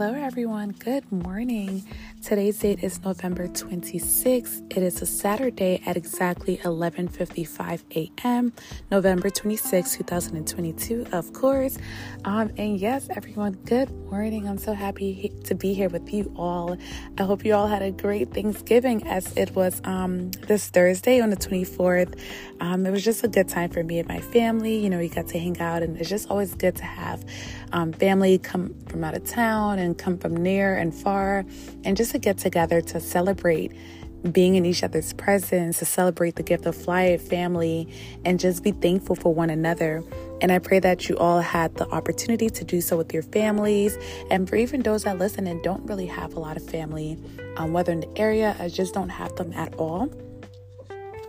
Hello everyone, good morning. Today's date is November 26th. It is a Saturday at exactly 11:55 a.m. November 26, 2022, of course. And yes, everyone, good morning. I'm so happy to be here with you all. I hope you all had a great Thanksgiving, as it was this Thursday on the 24th. It was just a good time for me and my family. You know, we got to hang out, and it's just always good to have family come from out of town and come from near and far, and just to get together to celebrate being in each other's presence, to celebrate the gift of life, family, and just be thankful for one another. And I pray that you all had the opportunity to do so with your families, and for even those that listen and don't really have a lot of family, whether in the area or just don't have them at all.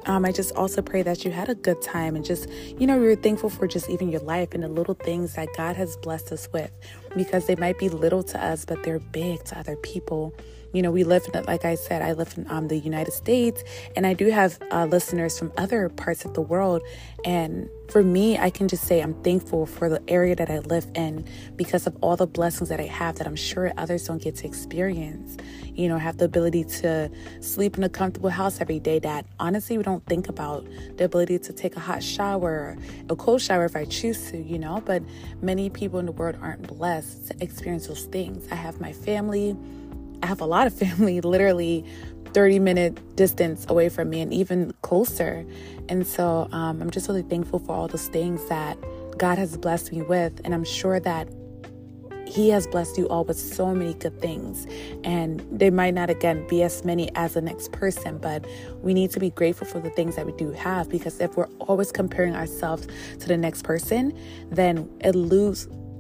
I just also pray that you had a good time, and just, you know, we were thankful for just even your life and the little things that God has blessed us with, because they might be little to us, but they're big to other people. You know, we live in, like I said, I live in the United States, and I do have listeners from other parts of the world. And for me, I can just say I'm thankful for the area that I live in, because of all the blessings that I have that I'm sure others don't get to experience. You know, have the ability to sleep in a comfortable house every day that honestly we don't think about, the ability to take a hot shower, a cold shower if I choose to, you know, but many people in the world aren't blessed to experience those things. I have my family. I have a lot of family, literally 30-minute distance away from me and even closer. And so I'm just really thankful for all those things that God has blessed me with. And I'm sure that He has blessed you all with so many good things. And they might not, again, be as many as the next person, but we need to be grateful for the things that we do have, because if we're always comparing ourselves to the next person, then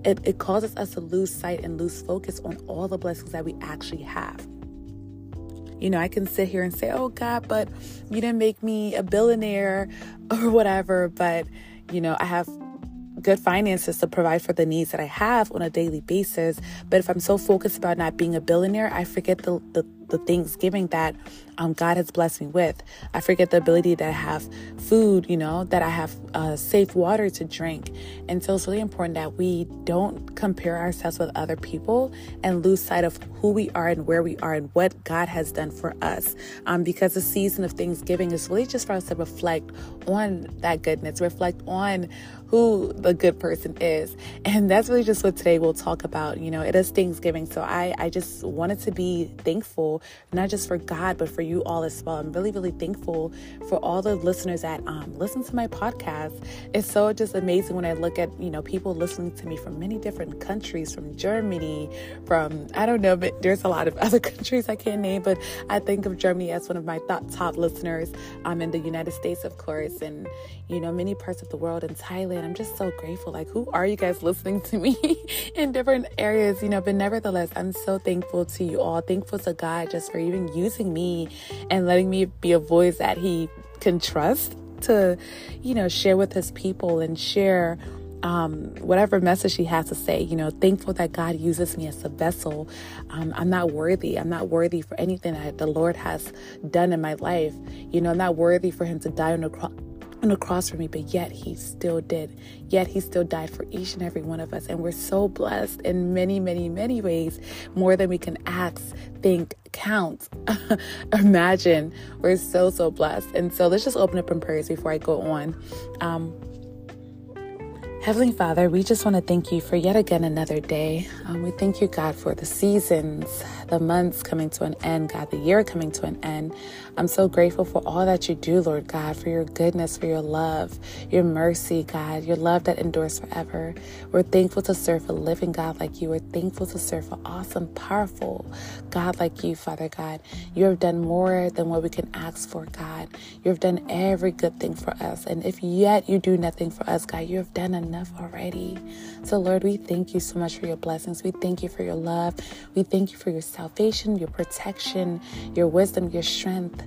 it causes us to lose sight and lose focus on all the blessings that we actually have. You know, I can sit here and say, oh God, but you didn't make me a billionaire or whatever. But, you know, I have good finances to provide for the needs that I have on a daily basis. But if I'm so focused about not being a billionaire, I forget the Thanksgiving that God has blessed me with. I forget the ability that I have food, you know, that I have safe water to drink. And so it's really important that we don't compare ourselves with other people and lose sight of who we are and where we are and what God has done for us. Because the season of Thanksgiving is really just for us to reflect on that goodness, reflect on who the good person is. And that's really just what today we'll talk about. You know, it is Thanksgiving. So I just wanted to be thankful, not just for God, but for you all as well. I'm really, really thankful for all the listeners that listen to my podcast. It's so just amazing when I look at, you know, people listening to me from many different countries, from Germany, from, I don't know, but there's a lot of other countries I can't name, but I think of Germany as one of my top listeners in the United States, of course, and, you know, many parts of the world, in Thailand. I'm just so grateful. Like, who are you guys listening to me in different areas, you know? But nevertheless, I'm so thankful to you all, thankful to God just for even using me and letting me be a voice that He can trust to, you know, share with His people and share whatever message He has to say. You know, thankful that God uses me as a vessel. I'm not worthy. I'm not worthy for anything that the Lord has done in my life. You know, I'm not worthy for Him to die on the cross for me, but yet He still did. Yet He still died for each and every one of us. And we're so blessed in many, many, many ways, more than we can ask, think, count, imagine. We're so, so blessed. And so let's just open up in prayers before I go on. Heavenly Father, we just want to thank You for yet again another day. We thank You, God, for the seasons, the months coming to an end, God, the year coming to an end. I'm so grateful for all that You do, Lord God, for Your goodness, for Your love, Your mercy, God, Your love that endures forever. We're thankful to serve a living God like You. We're thankful to serve an awesome, powerful God like You, Father God. You have done more than what we can ask for, God. You have done every good thing for us. And if yet You do nothing for us, God, You have done enough already. So Lord, we thank You so much for Your blessings. We thank You for Your love. We thank You for Your salvation, Your protection, Your wisdom, Your strength.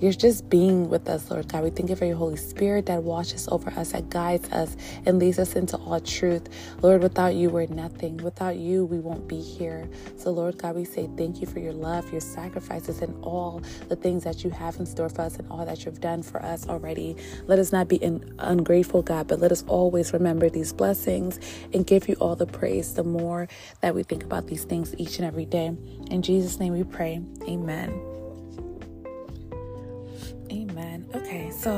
You're just being with us, Lord God. We thank you for your Holy Spirit that watches over us, that guides us, and leads us into all truth. Lord, without you, we're nothing. Without you, we won't be here. So, Lord God, we say thank you for your love, your sacrifices, and all the things that you have in store for us and all that you've done for us already. Let us not be ungrateful, God, but let us always remember these blessings and give you all the praise the more that we think about these things each and every day. In Jesus' name we pray. Amen. Amen. Okay, so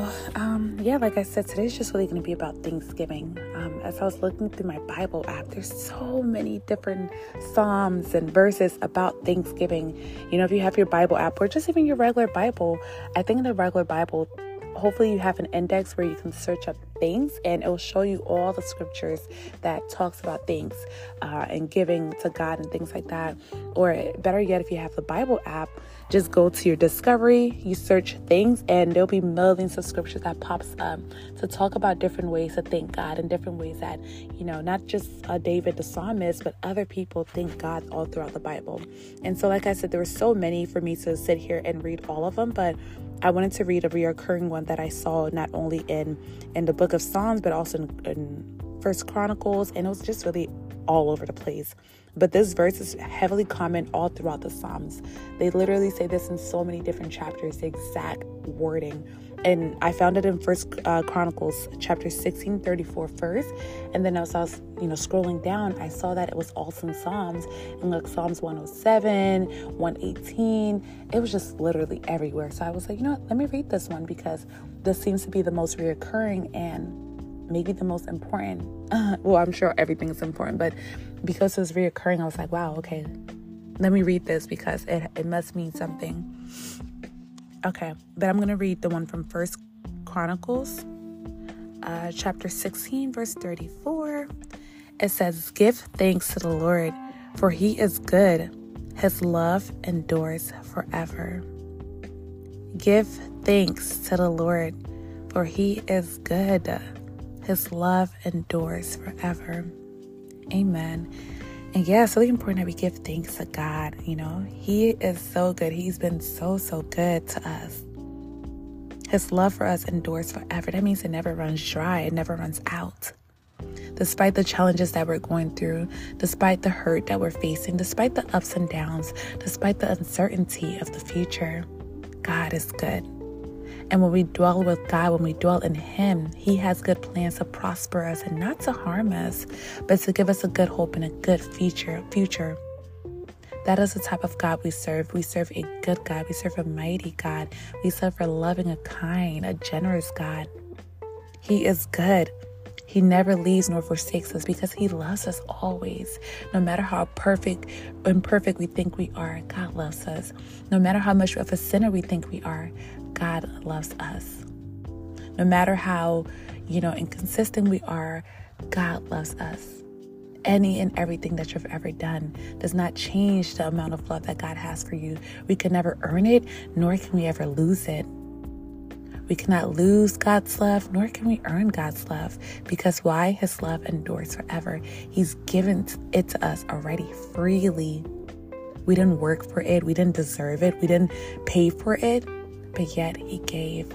like I said, today's just really going to be about Thanksgiving. As I was looking through my Bible app, there's so many different psalms and verses about Thanksgiving. You know, if you have your Bible app or just even your regular Bible, I think in the regular Bible, hopefully you have an index where you can search up things and it will show you all the scriptures that talks about things and giving to God and things like that. Or better yet, if you have the Bible app, just go to your discovery, you search things, and there'll be millions of scriptures that pops up to talk about different ways to thank God and different ways that, you know, not just David the psalmist, but other people thank God all throughout the Bible. And so, like I said, there were so many for me to sit here and read all of them, but I wanted to read a reoccurring one that I saw not only in the book of Psalms, but also in First Chronicles, and it was just really all over the place. But this verse is heavily common all throughout the Psalms. They literally say this in so many different chapters, the exact wording. And I found it in First Chronicles chapter 16:34 first. And then as I was, scrolling down, I saw that it was also in Psalms. And like Psalms 107, 118, it was just literally everywhere. So I was like, let me read this one because this seems to be the most reoccurring and maybe the most important. Well, I'm sure everything is important, but because it was reoccurring, I was like, wow, okay, let me read this because it must mean something. Okay, but I'm going to read the one from First Chronicles, chapter 16, verse 34. It says, "Give thanks to the Lord, for he is good. His love endures forever." Give thanks to the Lord, for he is good. His love endures forever. Amen. And yeah, it's really important that we give thanks to God. He is so good. He's been so, so good to us. His love for us endures forever. That means it never runs dry. It never runs out. Despite the challenges that we're going through, despite the hurt that we're facing, despite the ups and downs, despite the uncertainty of the future, God is good. And when we dwell with God, when we dwell in Him, He has good plans to prosper us and not to harm us, but to give us a good hope and a good future. That is the type of God we serve. We serve a good God. We serve a mighty God. We serve a loving, a kind, a generous God. He is good. He never leaves nor forsakes us because He loves us always. No matter how imperfect we think we are, God loves us. No matter how much of a sinner we think we are, God loves us. No matter how, inconsistent we are, God loves us. Any and everything that you've ever done does not change the amount of love that God has for you. We can never earn it, nor can we ever lose it. We cannot lose God's love, nor can we earn God's love. Because why? His love endures forever. He's given it to us already freely. We didn't work for it. We didn't deserve it. We didn't pay for it. But yet He gave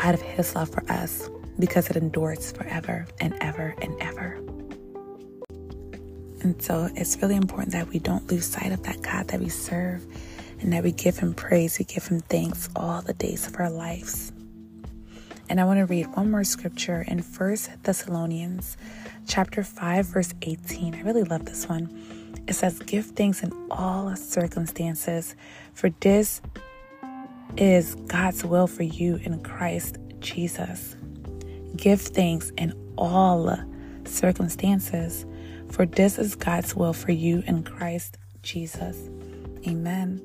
out of His love for us because it endures forever and ever and ever. And so it's really important that we don't lose sight of that God that we serve and that we give Him praise, we give Him thanks all the days of our lives. And I want to read one more scripture in 1 Thessalonians chapter 5, verse 18. I really love this one. It says, "Give thanks in all circumstances, for this is God's will for you in Christ Jesus." Give thanks in all circumstances, for this is God's will for you in Christ Jesus. Amen.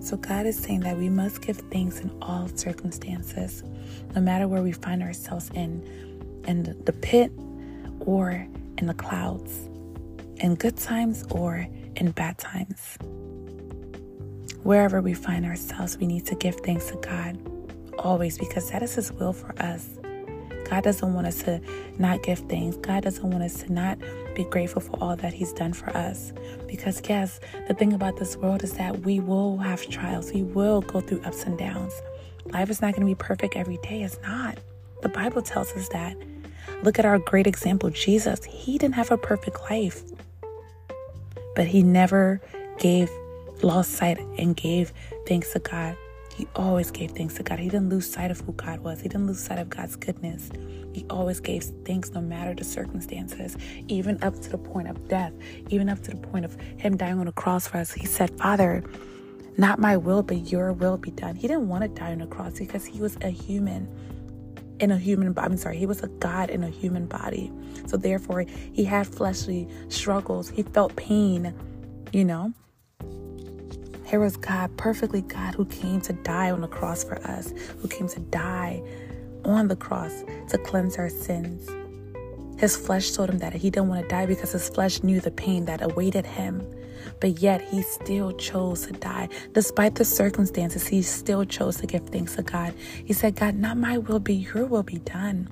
So God is saying that we must give thanks in all circumstances, no matter where we find ourselves in the pit or in the clouds, in good times or in bad times. Wherever we find ourselves, we need to give thanks to God always because that is His will for us. God doesn't want us to not give thanks. God doesn't want us to not be grateful for all that He's done for us. Because yes, the thing about this world is that we will have trials. We will go through ups and downs. Life is not going to be perfect every day. It's not. The Bible tells us that. Look at our great example, Jesus. He didn't have a perfect life, but he never lost sight and gave thanks to God. He always gave thanks to God. He didn't lose sight of who God was. He didn't lose sight of God's goodness. He always gave thanks no matter the circumstances, even up to the point of death, even up to the point of him dying on the cross for us. He said, Father, not my will, but your will be done. He didn't want to die on the cross because he was a human in a human body. I'm sorry, he was a God in a human body. So therefore, he had fleshly struggles. He felt pain, you know. Here was God, perfectly God, who came to die on the cross for us, who came to die on the cross to cleanse our sins. His flesh told him that he didn't want to die because his flesh knew the pain that awaited him. But yet he still chose to die. Despite the circumstances, he still chose to give thanks to God. He said, God, not my will be, your will be done.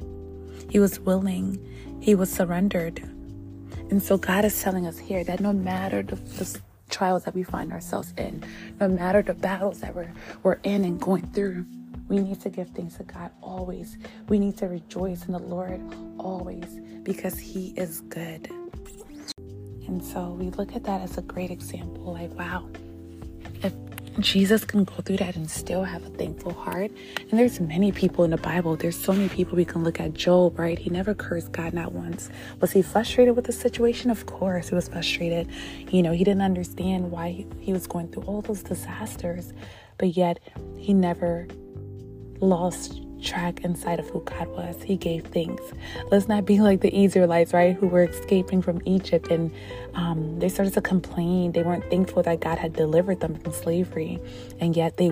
He was willing. He was surrendered. And so God is telling us here that no matter the trials that we find ourselves in, no matter the battles that we're in and going through, we need to give thanks to God always. We need to rejoice in the Lord always because he is good. And so we look at that as a great example, like, wow, if Jesus can go through that and still have a thankful heart. And there's many people in the Bible. There's so many people. We can look at Job, right? He never cursed God, not once. Was he frustrated with the situation? Of course, he was frustrated. You know, he didn't understand why he was going through all those disasters. But yet, he never lost track and sight of who God was. He gave thanks. Let's not be like the Israelites, right, who were escaping from Egypt and they started to complain. They weren't thankful that God had delivered them from slavery, and yet they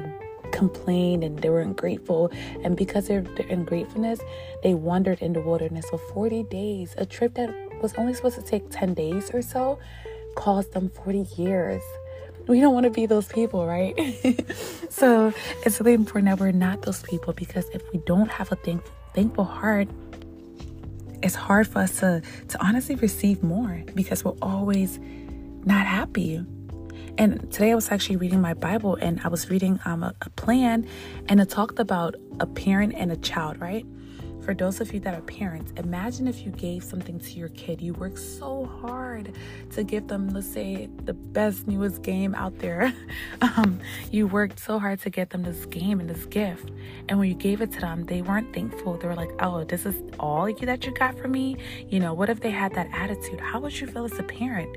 complained and they were ungrateful. And because of their ungratefulness, they wandered in the wilderness for 40 days. A trip that was only supposed to take 10 days or so caused them 40 years. We don't want to be those people, right? So it's really important that we're not those people, because if we don't have a thankful heart, it's hard for us to honestly receive more because we're always not happy. And today I was actually reading my Bible, and I was reading a plan, and it talked about a parent and a child, right? For those of you that are parents, imagine if you gave something to your kid. You worked so hard to give them, let's say, the best, newest game out there. You worked so hard to get them this game and this gift. And when you gave it to them, they weren't thankful. They were like, oh, this is all that you got from me? You know, what if they had that attitude? How would you feel as a parent?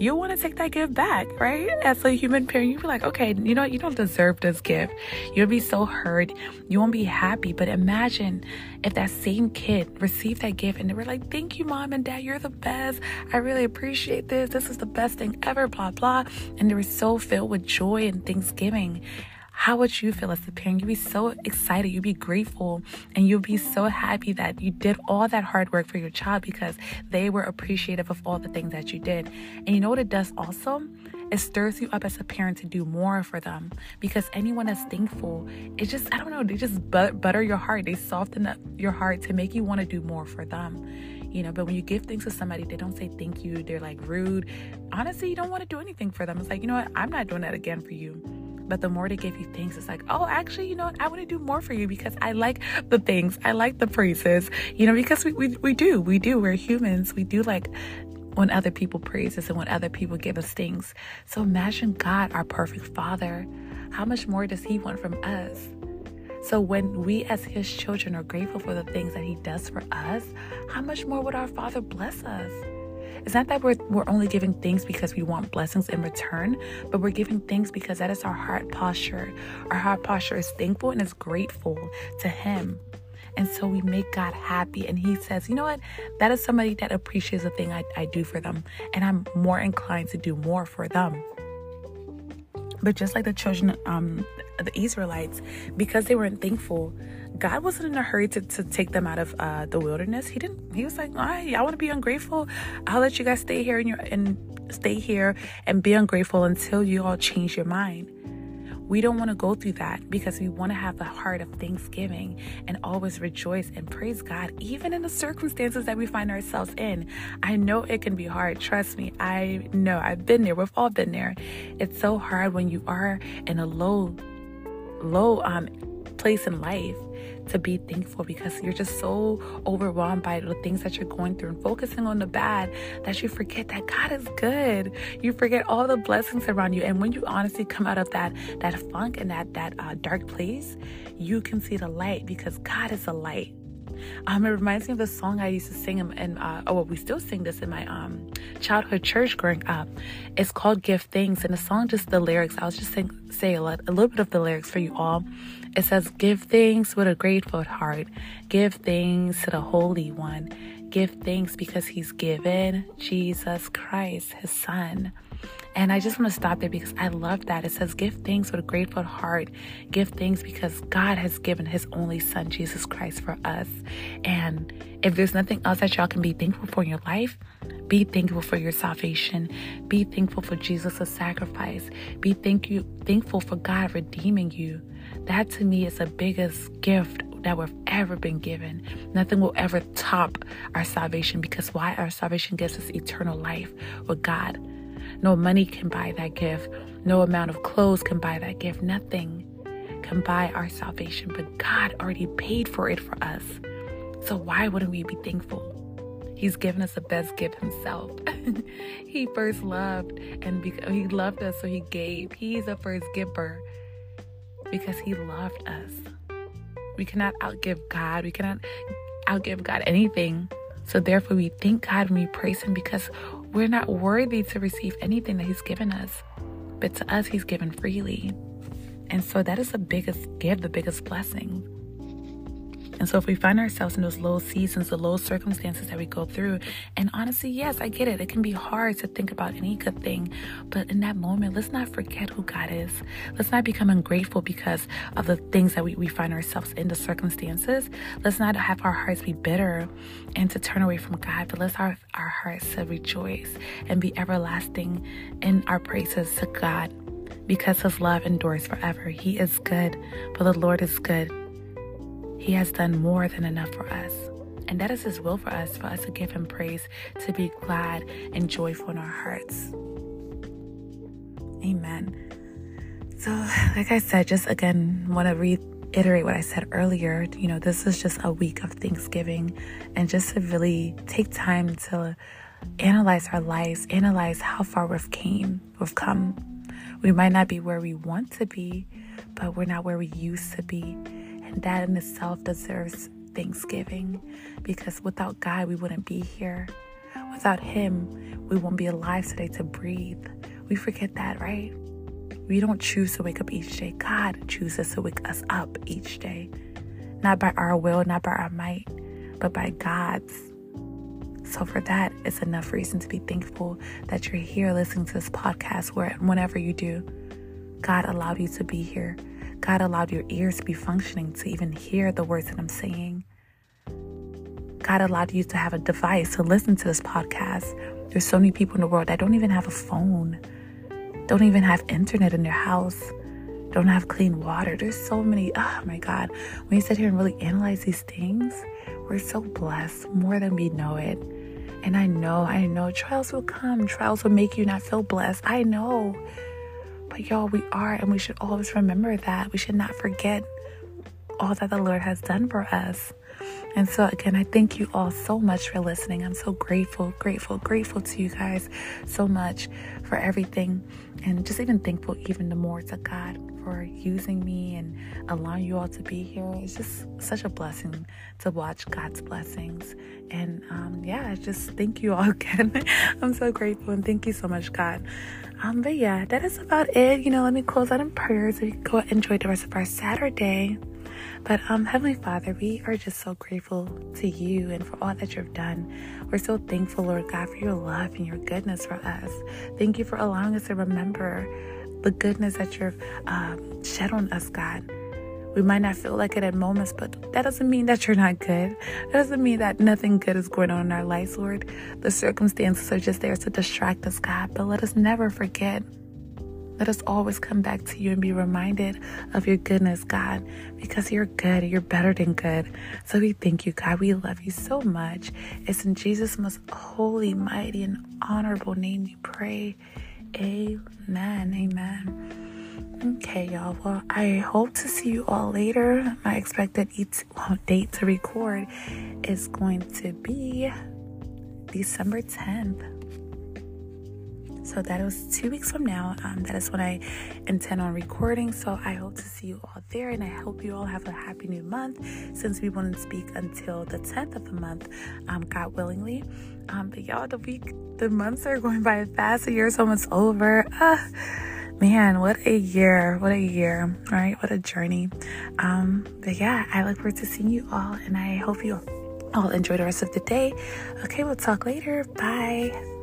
You want to take that gift back, right? As a human parent, you'd be like, okay, you know, you don't deserve this gift. You'll be so hurt. You won't be happy. But imagine if that same kid received that gift and they were like, thank you, mom and dad. You're the best. I really appreciate this. This is the best thing ever, blah, blah. And they were so filled with joy and thanksgiving. How would you feel as a parent? You'd be so excited. You'd be grateful. And you'd be so happy that you did all that hard work for your child because they were appreciative of all the things that you did. And you know what it does also? It stirs you up as a parent to do more for them, because anyone that's thankful, it just, I don't know, they just butter your heart. They soften up your heart to make you want to do more for them. You know, but when you give things to somebody, they don't say thank you. They're like rude. Honestly, you don't want to do anything for them. It's like, you know what? I'm not doing that again for you. But the more they give you thanks, it's like, oh, actually, you know what? I want to do more for you because I like the things. I like the praises, you know, because we do. We're humans. We do like when other people praise us and when other people give us things. So imagine God, our perfect Father. How much more does he want from us? So when we as his children are grateful for the things that he does for us, how much more would our Father bless us? It's not that we're only giving thanks because we want blessings in return, but we're giving thanks because that is our heart posture. Our heart posture is thankful and is grateful to him. And so we make God happy. And he says, you know what? That is somebody that appreciates the thing I do for them. And I'm more inclined to do more for them. But just like the children, the Israelites, because they weren't thankful, God wasn't in a hurry to take them out of the wilderness. He didn't. He was like, all right, y'all want to be ungrateful? I'll let you guys stay here and be ungrateful until you all change your mind. We don't want to go through that because we want to have a heart of thanksgiving and always rejoice and praise God, even in the circumstances that we find ourselves in. I know it can be hard. Trust me. I know. I've been there. We've all been there. It's so hard when you are in a low place in life to be thankful, because you're just so overwhelmed by the things that you're going through and focusing on the bad that you forget that God is good. You forget all the blessings around you. And when you honestly come out of that funk and that dark place, you can see the light, because God is the light. It reminds me of a song I used to sing we still sing this in my childhood church growing up. It's called Give Thanks, and the song, just the lyrics, I'll just say a little bit of the lyrics for you all. It says, give thanks with a grateful heart, give thanks to the Holy One, give thanks because he's given Jesus Christ his son. And I just want to stop there because I love that. It says, give thanks with a grateful heart. Give thanks because God has given his only son, Jesus Christ, for us. And if there's nothing else that y'all can be thankful for in your life, be thankful for your salvation. Be thankful for Jesus' sacrifice. Be thankful for God redeeming you. That to me is the biggest gift that we've ever been given. Nothing will ever top our salvation, because why? Our salvation gives us eternal life with God. No money can buy that gift. No amount of clothes can buy that gift. Nothing can buy our salvation, but God already paid for it for us. So why wouldn't we be thankful? He's given us the best gift himself. He first loved, and he loved us, so he gave. He's a first giver because he loved us. We cannot outgive God. We cannot outgive God anything. So therefore, we thank God and we praise him, because we're not worthy to receive anything that he's given us. But to us, he's given freely. And so that is the biggest gift, the biggest blessing. And so if we find ourselves in those low seasons, the low circumstances that we go through, and honestly, yes, I get it. It can be hard to think about any good thing. But in that moment, let's not forget who God is. Let's not become ungrateful because of the things that we find ourselves in, the circumstances. Let's not have our hearts be bitter and to turn away from God. But let's have our hearts to rejoice and be everlasting in our praises to God, because his love endures forever. He is good, but the Lord is good. He has done more than enough for us. And that is his will for us to give him praise, to be glad and joyful in our hearts. Amen. So, like I said, just again, want to reiterate what I said earlier. You know, this is just a week of Thanksgiving, and just to really take time to analyze our lives, analyze how far we've come. We might not be where we want to be, but we're not where we used to be. And that in itself deserves thanksgiving, because without God, we wouldn't be here. Without him, we won't be alive today to breathe. We forget that, right? We don't choose to wake up each day. God chooses to wake us up each day, not by our will, not by our might, but by God's. So for that, it's enough reason to be thankful that you're here listening to this podcast, whenever you do. God allowed you to be here. God allowed your ears to be functioning to even hear the words that I'm saying. God allowed you to have a device to listen to this podcast. There's so many people in the world that don't even have a phone, don't even have internet in their house, don't have clean water. There's so many. Oh my God. When you sit here and really analyze these things, we're so blessed more than we know it. And I know trials will come. Trials will make you not feel blessed. I know. But y'all, we are, and we should always remember that. We should not forget all that the Lord has done for us. And so again, I thank you all so much for listening. I'm so grateful to you guys so much for everything, and just even thankful even the more to God for using me and allowing you all to be here. It's just such a blessing to watch God's blessings. And just thank you all again. I'm so grateful, and thank you so much, God. But yeah, that is about it. You know, let me close out in prayer so we can go enjoy the rest of our Saturday. But Heavenly Father, we are just so grateful to you and for all that you've done. We're so thankful, Lord God, for your love and your goodness for us. Thank you for allowing us to remember the goodness that you've shed on us, God. We might not feel like it at moments, but that doesn't mean that you're not good. That doesn't mean that nothing good is going on in our lives, Lord. The circumstances are just there to distract us, God. But let us never forget. Let us always come back to you and be reminded of your goodness, God, because you're good. You're better than good. So we thank you, God. We love you so much. It's in Jesus' most holy, mighty, and honorable name we pray. Amen. Amen. Okay, y'all. Well, I hope to see you all later. My expected date to record is going to be December 10th. So that is 2 weeks from now. That is when I intend on recording. So I hope to see you all there, and I hope you all have a happy new month, since we won't speak until the 10th of the month, God willingly. But y'all, the months are going by fast. The year's almost over. Man, what a year, right? What a journey. But yeah, I look forward to seeing you all, and I hope you all enjoy the rest of the day. Okay, we'll talk later. Bye.